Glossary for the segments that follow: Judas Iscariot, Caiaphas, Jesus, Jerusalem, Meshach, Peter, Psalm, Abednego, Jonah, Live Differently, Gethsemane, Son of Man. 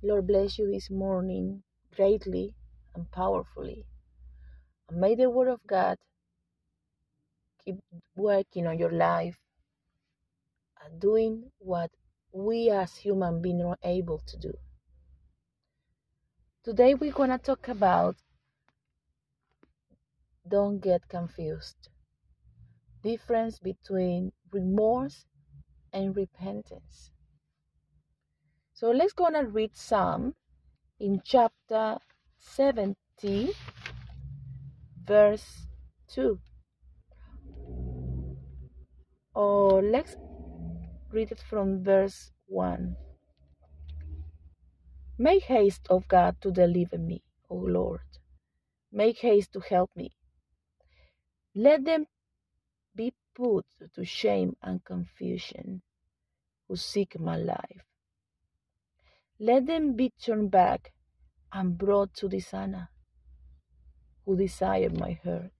Lord, bless you this morning greatly and powerfully. And may the word of God keep working on your life and doing what we as human beings are able to do. Today we're going to talk about don't get confused. Difference between remorse and repentance. So let's go and read Psalm in chapter 70, verse 2. Or let's read it from verse 1. Make haste, O God, to deliver me, O Lord. Make haste to help me. Let them be put to shame and confusion who seek my life. Let them be turned back and brought to dishonor who desire my hurt.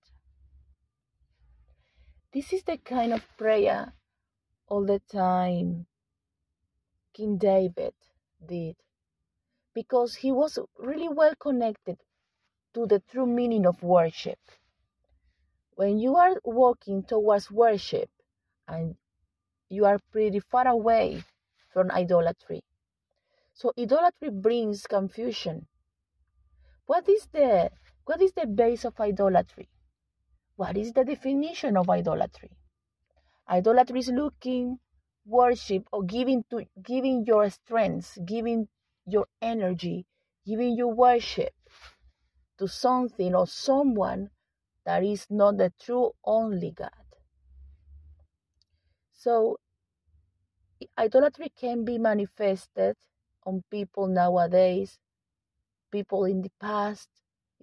This is the kind of prayer all the time King David did, because he was really well connected to the true meaning of worship. When you are walking towards worship and you are pretty far away from idolatry. So idolatry brings confusion. What is the base of idolatry? What is the definition of idolatry? Idolatry is looking, worship, or giving your strength, giving your energy, giving your worship to something or someone that is not the true only God. So idolatry can be manifested on people nowadays, people in the past,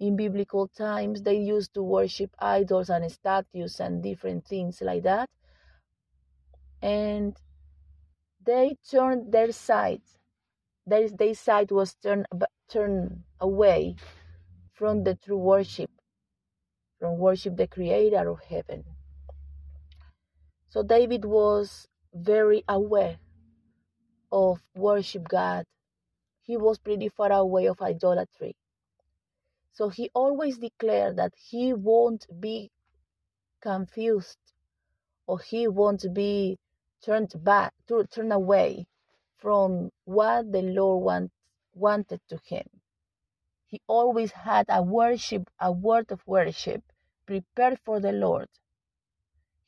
in biblical times, they used to worship idols and statues and different things like that. And they turned their side. Their side was turned away from the true worship, from worship the Creator of heaven. So David was very aware of worship God. He was pretty far away of idolatry. So he always declared that he won't be confused or he won't be turned away from what the Lord wanted to him. He always had a word of worship prepared for the Lord.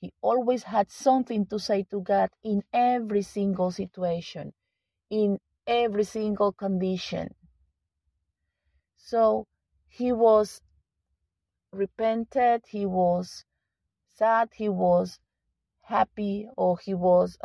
He always had something to say to God in every single situation, in every single condition. So he was repented, he was sad, he was happy, or he was,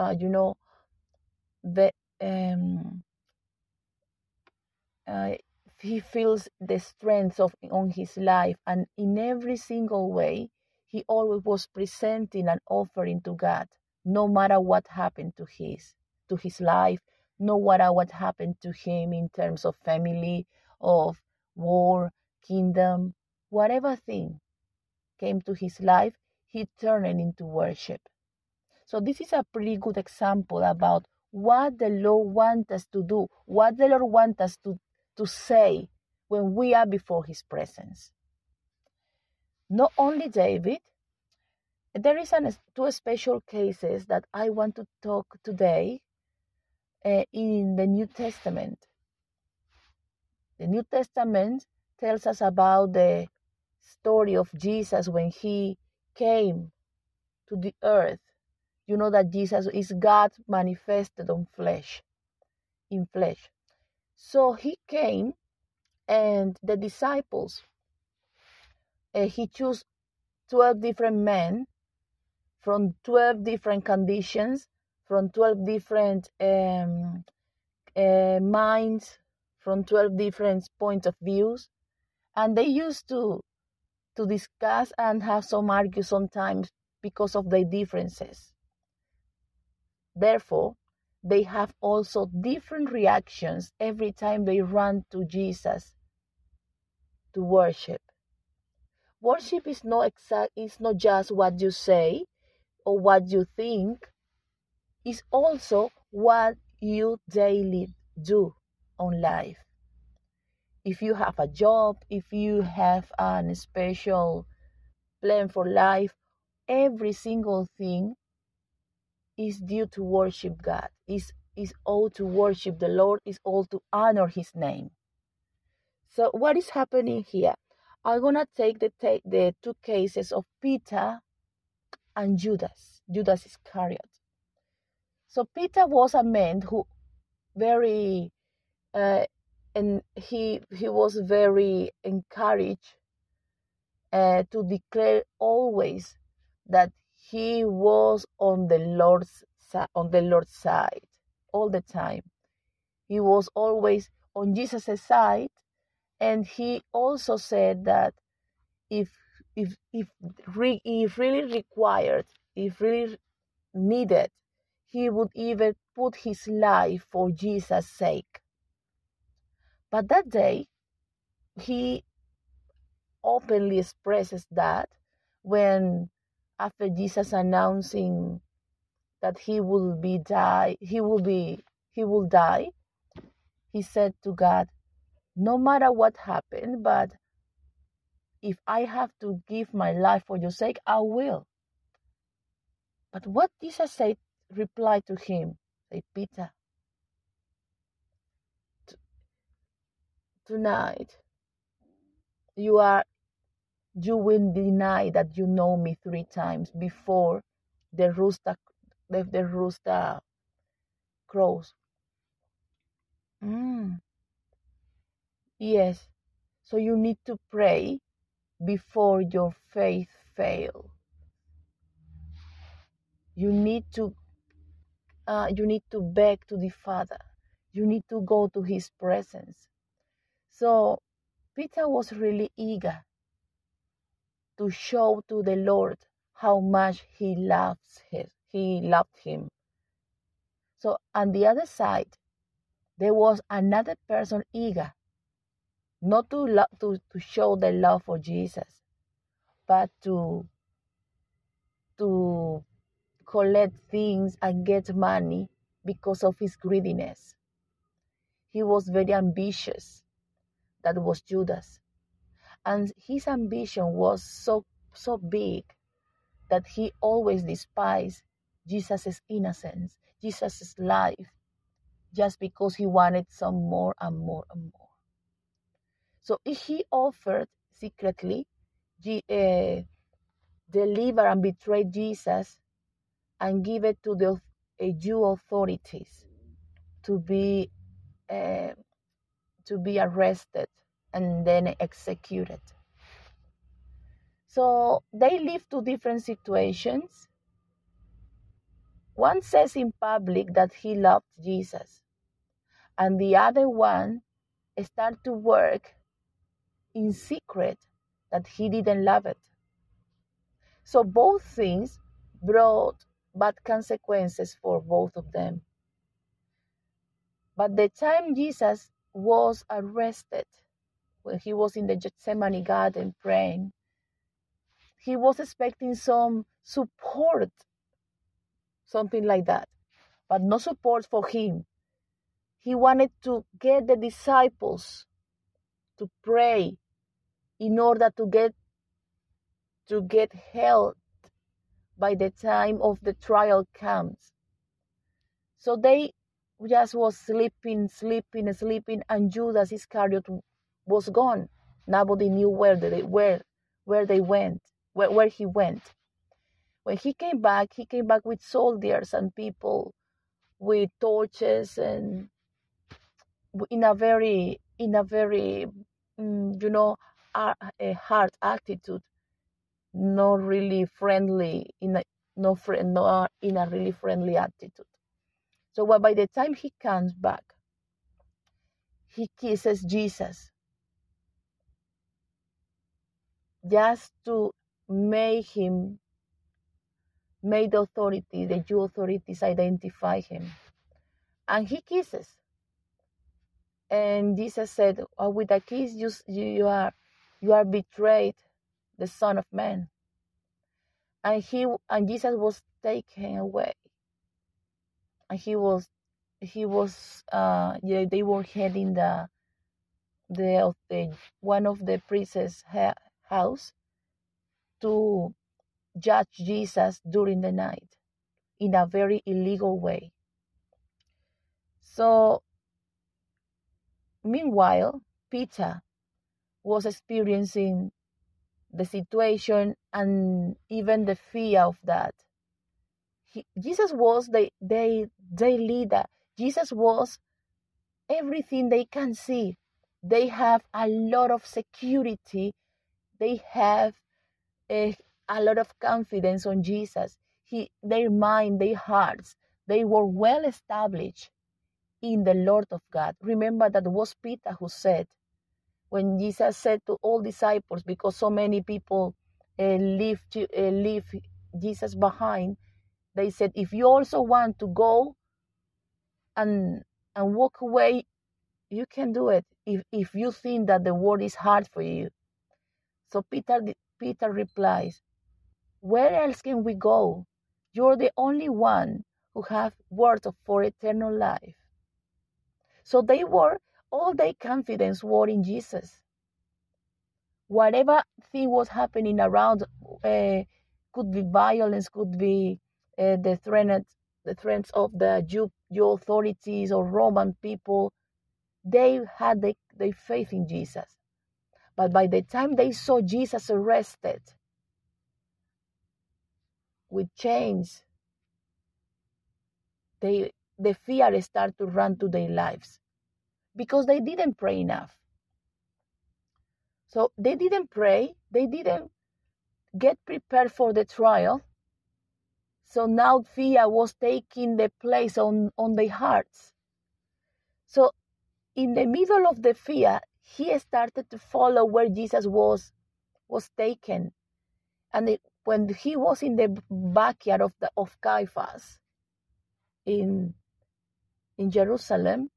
he feels the strength on his life. And in every single way, he always was presenting an offering to God, no matter what happened to his life, no matter what happened to him in terms of family, of war, kingdom, whatever thing came to his life, he turned it into worship. So this is a pretty good example about what the Lord wants us to do, what the Lord wants us to say when we are before his presence. Not only David, there is two special cases that I want to talk today in the New Testament. The New Testament tells us about the story of Jesus when he came to the earth. You know that Jesus is God manifested in flesh. So he came, and the disciples, he chose 12 different men from 12 different conditions, from 12 different minds, from 12 different points of views. And they used to discuss and have some argue sometimes because of their differences. Therefore, they have also different reactions every time they run to Jesus to worship. Worship is not just what you say or what you think. It's also what you daily do. on life. If you have a job, if you have an special plan for life, every single thing is due to worship God. It's all to worship the Lord. It's all to honor His name. So what is happening here? I'm going to take the two cases of Peter and Judas Iscariot. So Peter was a man who he was very encouraged to declare always that he was on the Lord's side all the time. He was always on Jesus' side, and he also said that if really required, if really needed, he would even put his life for Jesus' sake. But that day, he openly expresses that when, after Jesus announcing that he will die, he said to God, "No matter what happened, but if I have to give my life for your sake, I will." But what Jesus said, replied to him, "Say, Peter, tonight you will deny that you know me 3 times before the rooster crows." Yes, so you need to pray before your faith fails. You need to beg to the Father. You need to go to His presence. So Peter was really eager to show to the Lord how much he loved him. So on the other side, there was another person eager, not to show the love for Jesus, but to collect things and get money because of his greediness. He was very ambitious. That was Judas. And his ambition was so big that he always despised Jesus' innocence, Jesus' life, just because he wanted some more and more and more. So he offered secretly, deliver and betray Jesus and give it to the Jew authorities to be arrested and then executed. So they live 2 different situations. One says in public that he loved Jesus, and the other one started to work in secret that he didn't love it. So both things brought bad consequences for both of them. But the time Jesus was arrested, when he was in the Gethsemane garden praying, he was expecting some support, something like that, but no support for him. He wanted to get the disciples to pray in order to get help by the time of the trial comes. So they just was sleeping, and Judas Iscariot was gone. Nobody knew where he went. When he came back with soldiers and people with torches, and in a very hard attitude, not really friendly attitude. So by the time he comes back, he kisses Jesus just to make the Jew authorities identify him. And he kisses. And Jesus said, "With a kiss, you are betrayed, the Son of Man." And Jesus was taken away. And he was he was they were heading the one of the priests' house to judge Jesus during the night in a very illegal way. So meanwhile, Peter was experiencing the situation and even the fear of that. Jesus was their leader. Jesus was everything they can see. They have a lot of security. They have a lot of confidence on Jesus. Their mind, their hearts, they were well established in the Lord of God. Remember that was Peter who said, when Jesus said to all disciples, because so many people leave Jesus behind, they said, if you also want to go and walk away, you can do it if you think that the word is hard for you. So Peter replies, where else can we go? You're the only one who have words for eternal life. So they were, all their confidence were in Jesus. Whatever thing was happening around, could be violence, could be the threats of the Jew authorities or Roman people, they had their faith in Jesus. But by the time they saw Jesus arrested with chains, the fear started to run to their lives because they didn't pray enough. So they didn't pray, they didn't get prepared for the trial. So now fear was taking the place on their hearts. So in the middle of the fear, he started to follow where Jesus was taken. And when he was in the backyard of Caiaphas in Jerusalem,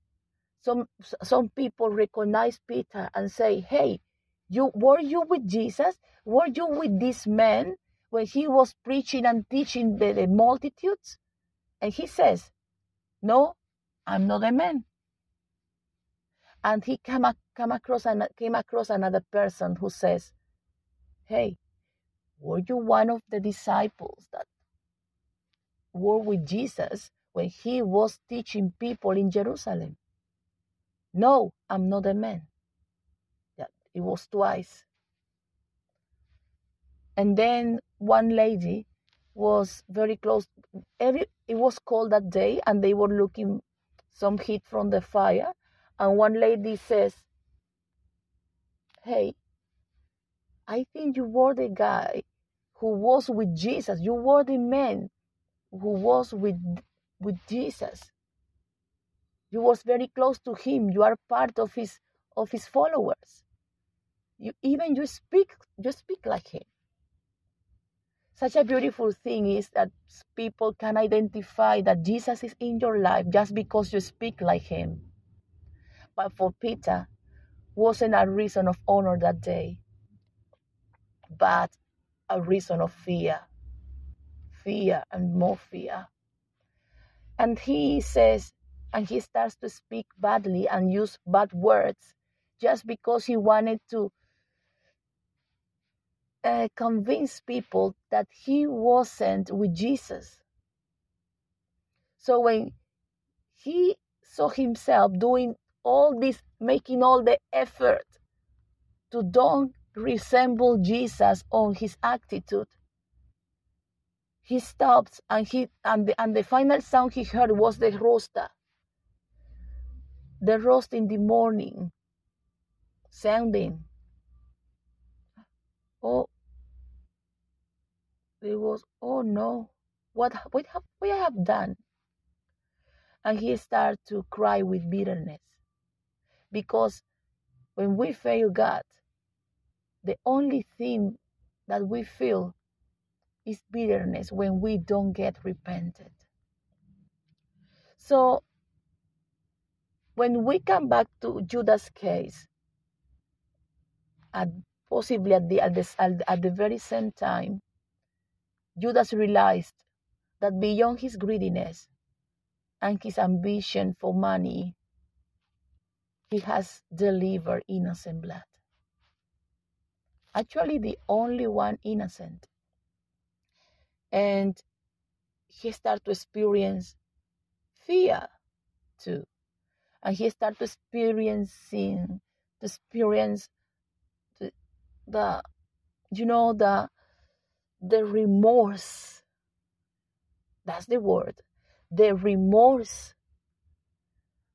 some people recognized Peter and say, hey, were you with Jesus? Were you with this man when he was preaching and teaching the multitudes? And he says, no, I'm not a man. And he came across another person who says, hey, were you one of the disciples that were with Jesus when he was teaching people in Jerusalem? No, I'm not a man. Yeah, it was twice. And then one lady was very close. It was cold that day, and they were looking some heat from the fire. And one lady says, hey, I think you were the guy who was with Jesus. You were the man who was with Jesus. You was very close to him. You are part of his followers. You speak like him. Such a beautiful thing is that people can identify that Jesus is in your life just because you speak like him. But for Peter, wasn't a reason of honor that day, but a reason of fear. Fear and more fear. And he says, and he starts to speak badly and use bad words just because he wanted to convince people that he wasn't with Jesus. So when he saw himself doing all this, making all the effort to don't resemble Jesus on his attitude, he stopped, and the final sound he heard was the rooster. The rooster in the morning sounding. Oh. It was, oh no, what I have done? And he started to cry with bitterness. Because when we fail God, the only thing that we feel is bitterness when we don't get repented. So when we come back to Judas' case, possibly at the very same time, Judas realized that beyond his greediness and his ambition for money, he has delivered innocent blood. Actually, the only one innocent. And he started to experience fear too. And he started to experience the remorse. That's the word. The remorse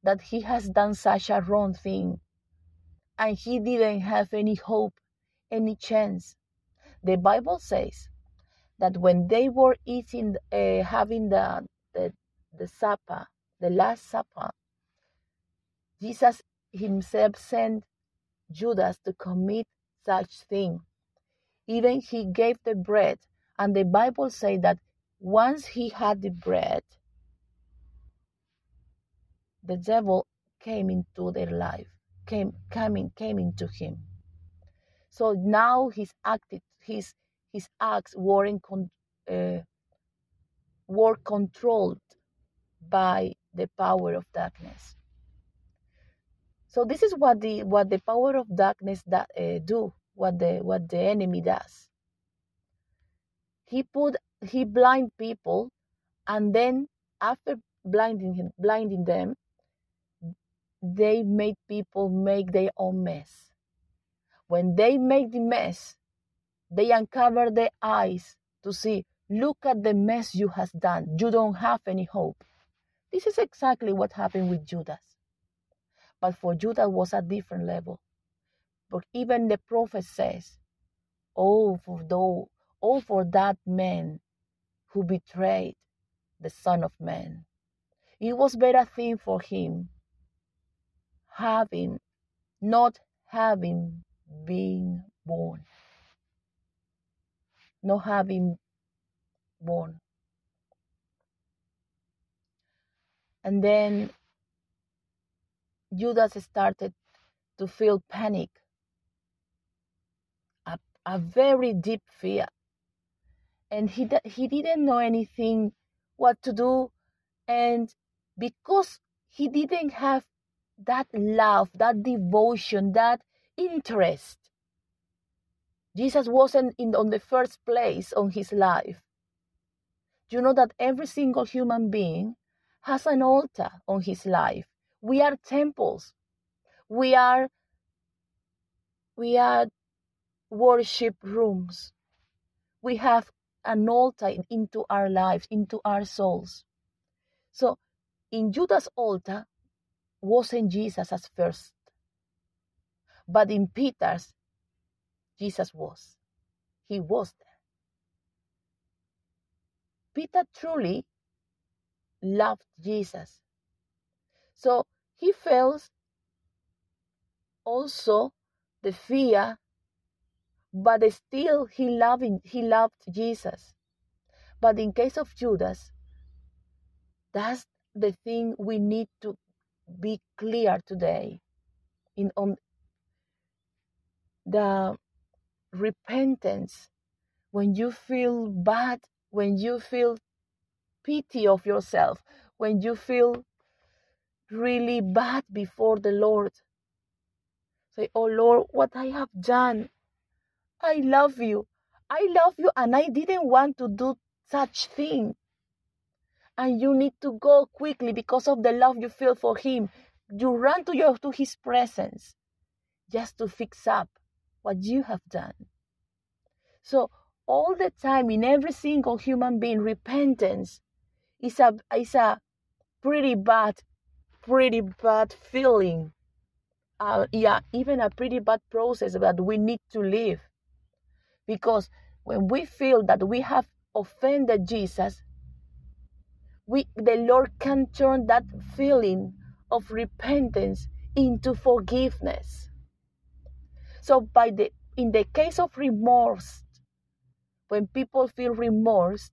that he has done such a wrong thing. And he didn't have any hope, any chance. The Bible says that when they were eating, having the supper, the Last Supper, Jesus himself sent Judas to commit such thing. Even he gave the bread, and the Bible says that once he had the bread, the devil came into their life, came into him. So now his acts were controlled by the power of darkness. So this is what the power of darkness do. What the enemy does. He blind people, and then after blinding them, they made people make their own mess. When they make the mess, they uncover their eyes to see, look at the mess you has done. You don't have any hope. This is exactly what happened with Judas. But for Judas was a different level. But even the prophet says, "Oh, for that man who betrayed the Son of Man, it was better thing for him not having been born, And then Judas started to feel panic. A very deep fear, and he didn't know anything what to do, and because he didn't have that love, that devotion, that interest, Jesus wasn't on the first place on his life. You know that every single human being has an altar on his life. We are temples. We are worship rooms. We have an altar into our lives, into our souls. So in Judas' altar wasn't Jesus as first, but in Peter's, Jesus was. He was there. Peter truly loved Jesus. So he felt also the fear, but still he loved Jesus. But in case of Judas, that's the thing we need to be clear today. On the repentance, when you feel bad, when you feel pity of yourself, when you feel really bad before the Lord, say, "Oh Lord, what I have done. I love you, and I didn't want to do such thing." And you need to go quickly because of the love you feel for him. You run to his presence just to fix up what you have done. So all the time, in every single human being, repentance is a pretty bad feeling. Even a pretty bad process that we need to live. Because when we feel that we have offended Jesus, the Lord can turn that feeling of repentance into forgiveness. So in the case of remorse, when people feel remorse,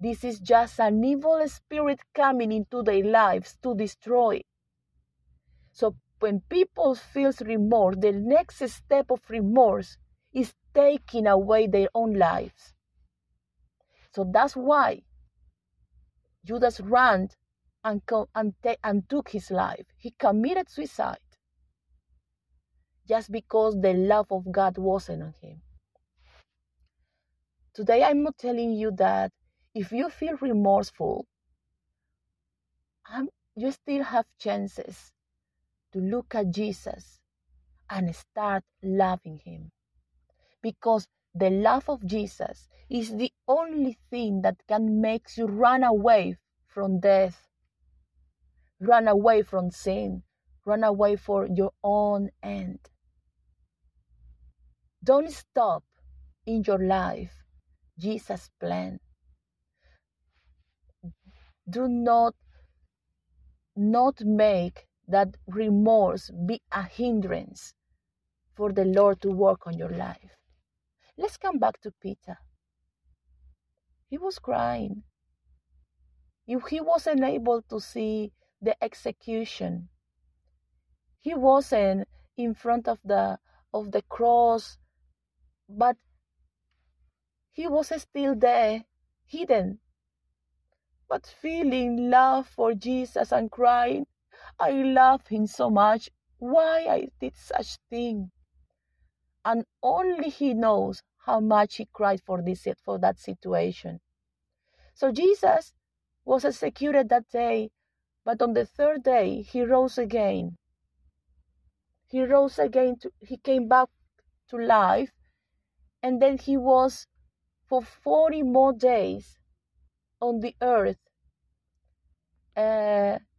this is just an evil spirit coming into their lives to destroy. So when people feel remorse, the next step of remorse is taking away their own lives. So that's why Judas ran and took his life. He committed suicide just because the love of God wasn't on him. Today I'm not telling you that if you feel remorseful, you still have chances to look at Jesus and start loving him. Because the love of Jesus is the only thing that can make you run away from death, run away from sin, run away for your own end. Don't stop in your life Jesus' plan. Do not make that remorse be a hindrance for the Lord to work on your life. Let's come back to Peter. He was crying. He wasn't able to see the execution. He wasn't in front of the cross, but he was still there, hidden, but feeling love for Jesus and crying, I love him so much. Why I did such thing? And only he knows how much he cried for that situation. So Jesus was executed that day, but on the third day he rose again. He rose again. He came back to life, and then he was for 40 more days on the earth,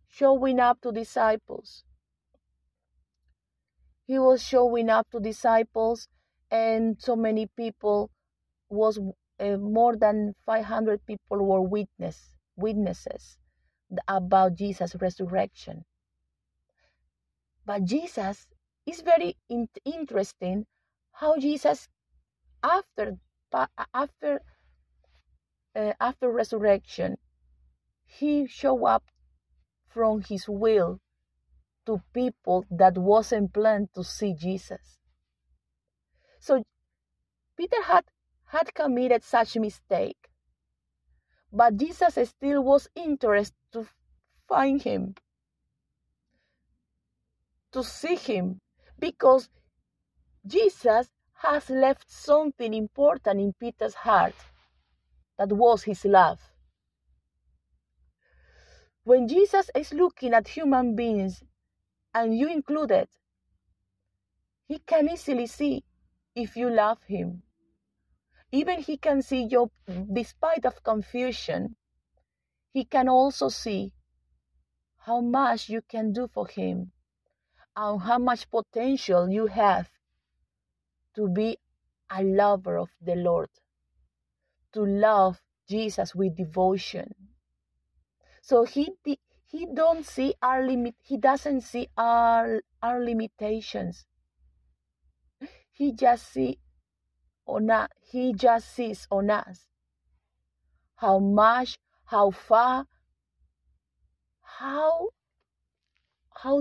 showing up to disciples. He was showing up to disciples, and so many people was more than 500 people were witnesses about Jesus' resurrection. But Jesus is very interesting how Jesus after resurrection, he showed up from his will to people that wasn't planned to see Jesus. So Peter had committed such mistake, but Jesus still was interested to find him, to see him, because Jesus has left something important in Peter's heart, that was his love. When Jesus is looking at human beings, and you included, he can easily see if you love him. Even he can see your, despite of confusion, he can also see how much you can do for him and how much potential you have to be a lover of the Lord, to love Jesus with devotion. So he doesn't see our limitations. He just sees on us how much, how far, how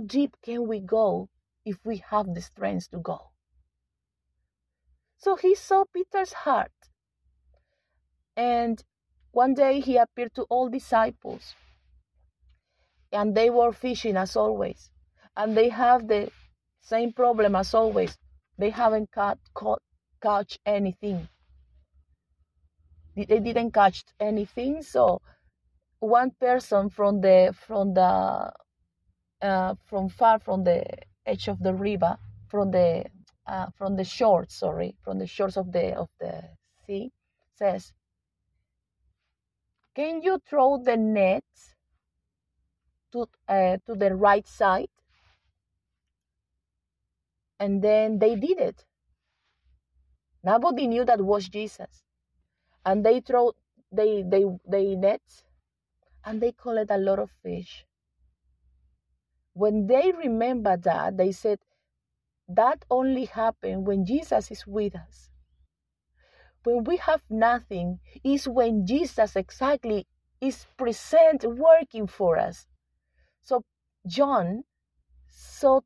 deep can we go if we have the strength to go. So he saw Peter's heart, and one day he appeared to all disciples. And they were fishing as always. And they have the same problem as always. They haven't caught anything. They didn't catch anything. So one person from far from the edge of the river, from the shores of the sea, says, "Can you throw the nets to the right side?" And then they did it. Nobody knew that was Jesus. And they throw they nets, and they caught a lot of fish. When they remember that, they said that only happened when Jesus is with us. When we have nothing is when Jesus exactly is present working for us. So John saw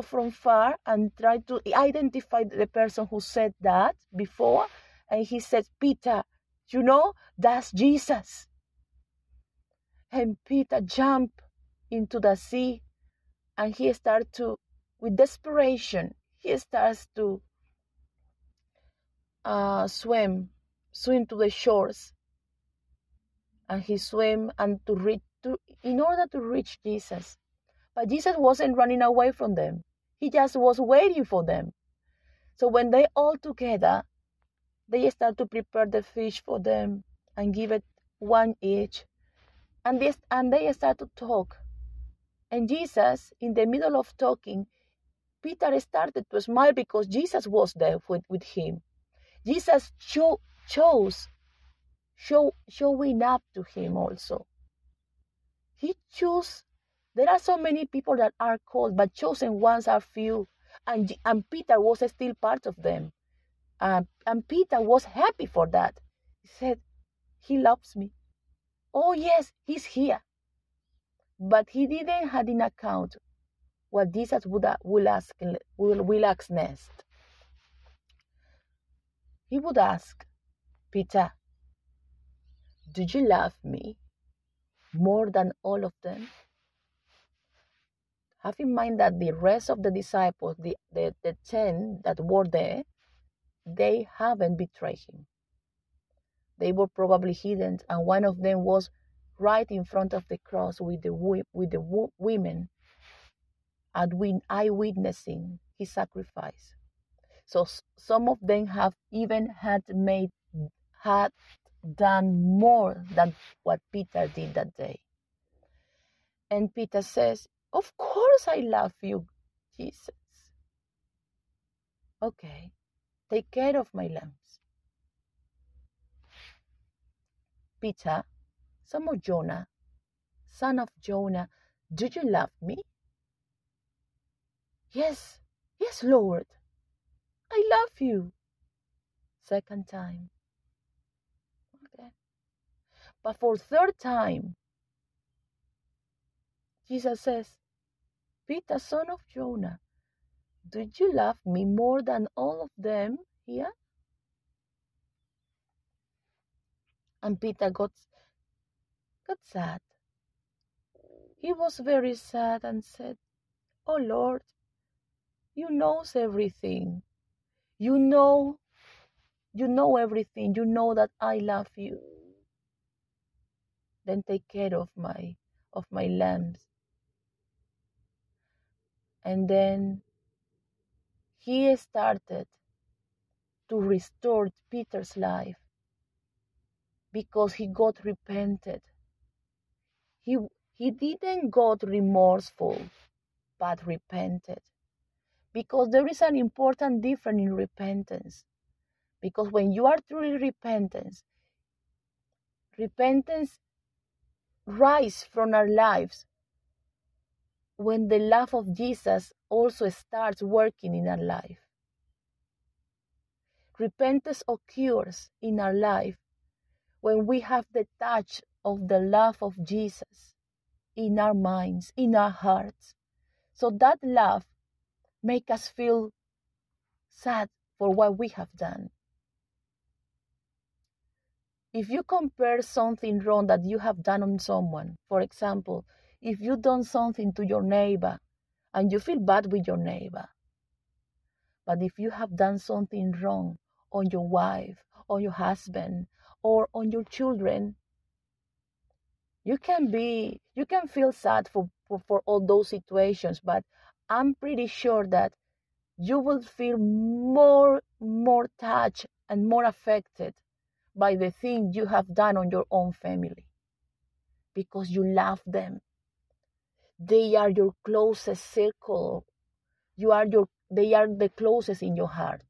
from far and tried to identify the person who said that before. And he said, "Peter, you know, that's Jesus." and Peter jumped into the sea, and he starts to, with desperation, he starts to swim to the shores. And he swam and in order to reach Jesus. But Jesus wasn't running away from them. He just was waiting for them. So when they all together, they start to prepare the fish for them and give it one each. And they start to talk. And Jesus, in the middle of talking, Peter started to smile because Jesus was there with him. Jesus chose showing up to him also. He chose. There are so many people that are called, but chosen ones are few. And Peter was still part of them. And Peter was happy for that. He said, he loves me. Oh yes, he's here. But he didn't have in account what Jesus will ask next. He would ask, Peter, do you love me more than all of them? Have in mind that the rest of the disciples, the 10 that were there, they haven't betrayed him. They were probably hidden, and one of them was right in front of the cross with the women, and eyewitnessing his sacrifice. So some of them have even had done more than what Peter did that day. And Peter says, of course I love you, Jesus. Okay, take care of my lambs. Peter, son of Jonah, do you love me? Yes, Lord, I love you. Second time. But for third time, Jesus says, Peter, son of Jonah, do you love me more than all of them here? And Peter got sad. He was very sad and said, oh Lord, you know everything. You know everything. You know that I love you. Then take care of my lambs. And then he started to restore Peter's life because he got repented. He didn't got remorseful, but repented. Because there is an important difference in repentance. Because when you are truly repentance rise from our lives when the love of Jesus also starts working in our life. Repentance occurs in our life when we have the touch of the love of Jesus in our minds, in our hearts. So that love makes us feel sad for what we have done. If you compare something wrong that you have done on someone, for example, if you've done something to your neighbor and you feel bad with your neighbor, but if you have done something wrong on your wife, on your husband, or on your children, you can feel sad for all those situations, but I'm pretty sure that you will feel more touched and more affected by the thing you have done on your own family, because you love them. They are your closest circle. They are the closest in your heart.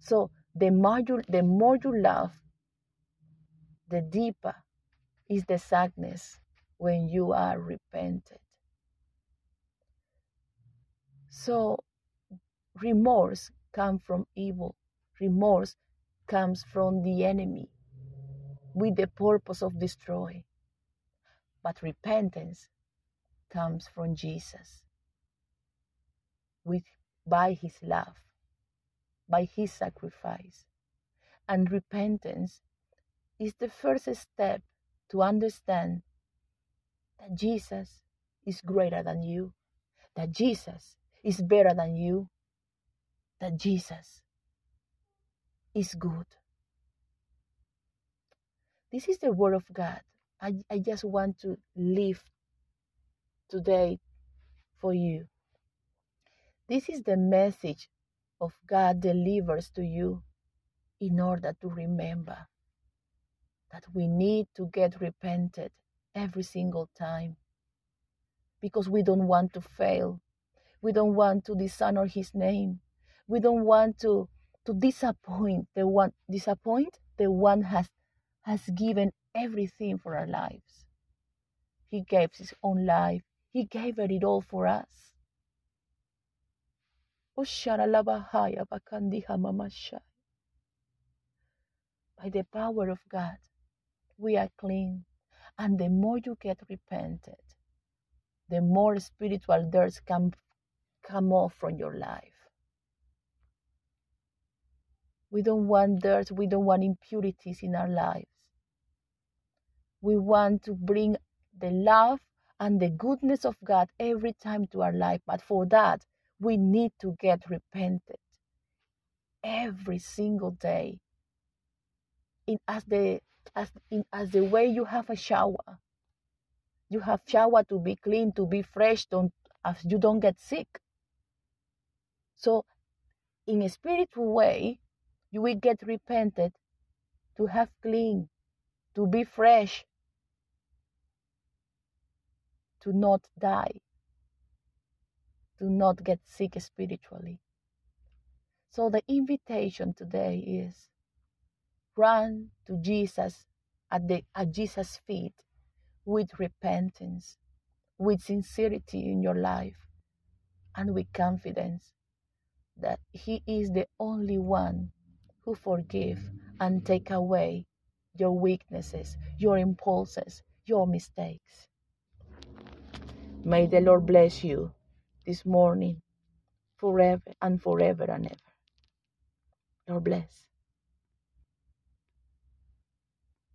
So the more you love, the deeper is the sadness when you are repented. So remorse comes from evil. Remorse comes from the enemy with the purpose of destroy. But repentance comes from Jesus by his love, by his sacrifice. And repentance is the first step to understand that Jesus is greater than you, that Jesus is better than you, that Jesus is good. This is the word of God. I just want to live today for you. This is the message of God delivers to you in order to remember that we need to get repented every single time, because we don't want to fail. We don't want to dishonor his name. We don't want to disappoint the one has given everything for our lives. He gave his own life. He gave it all for us. By the power of God, we are clean. And the more you get repented, the more spiritual dirt can come off from your life. We don't want dirt. We don't want impurities in our lives. We want to bring the love and the goodness of God every time to our life. But for that, we need to get repented every single day. As the way you have a shower. You have shower to be clean, to be fresh, as you don't get sick. So, in a spiritual way, you will get repented to have clean, to be fresh, to not die, to not get sick spiritually. So the invitation today is run to Jesus at Jesus' feet with repentance, with sincerity in your life, and with confidence that he is the only one who forgives and takes away your weaknesses, your impulses, your mistakes. May the Lord bless you this morning, forever and forever and ever. Lord bless.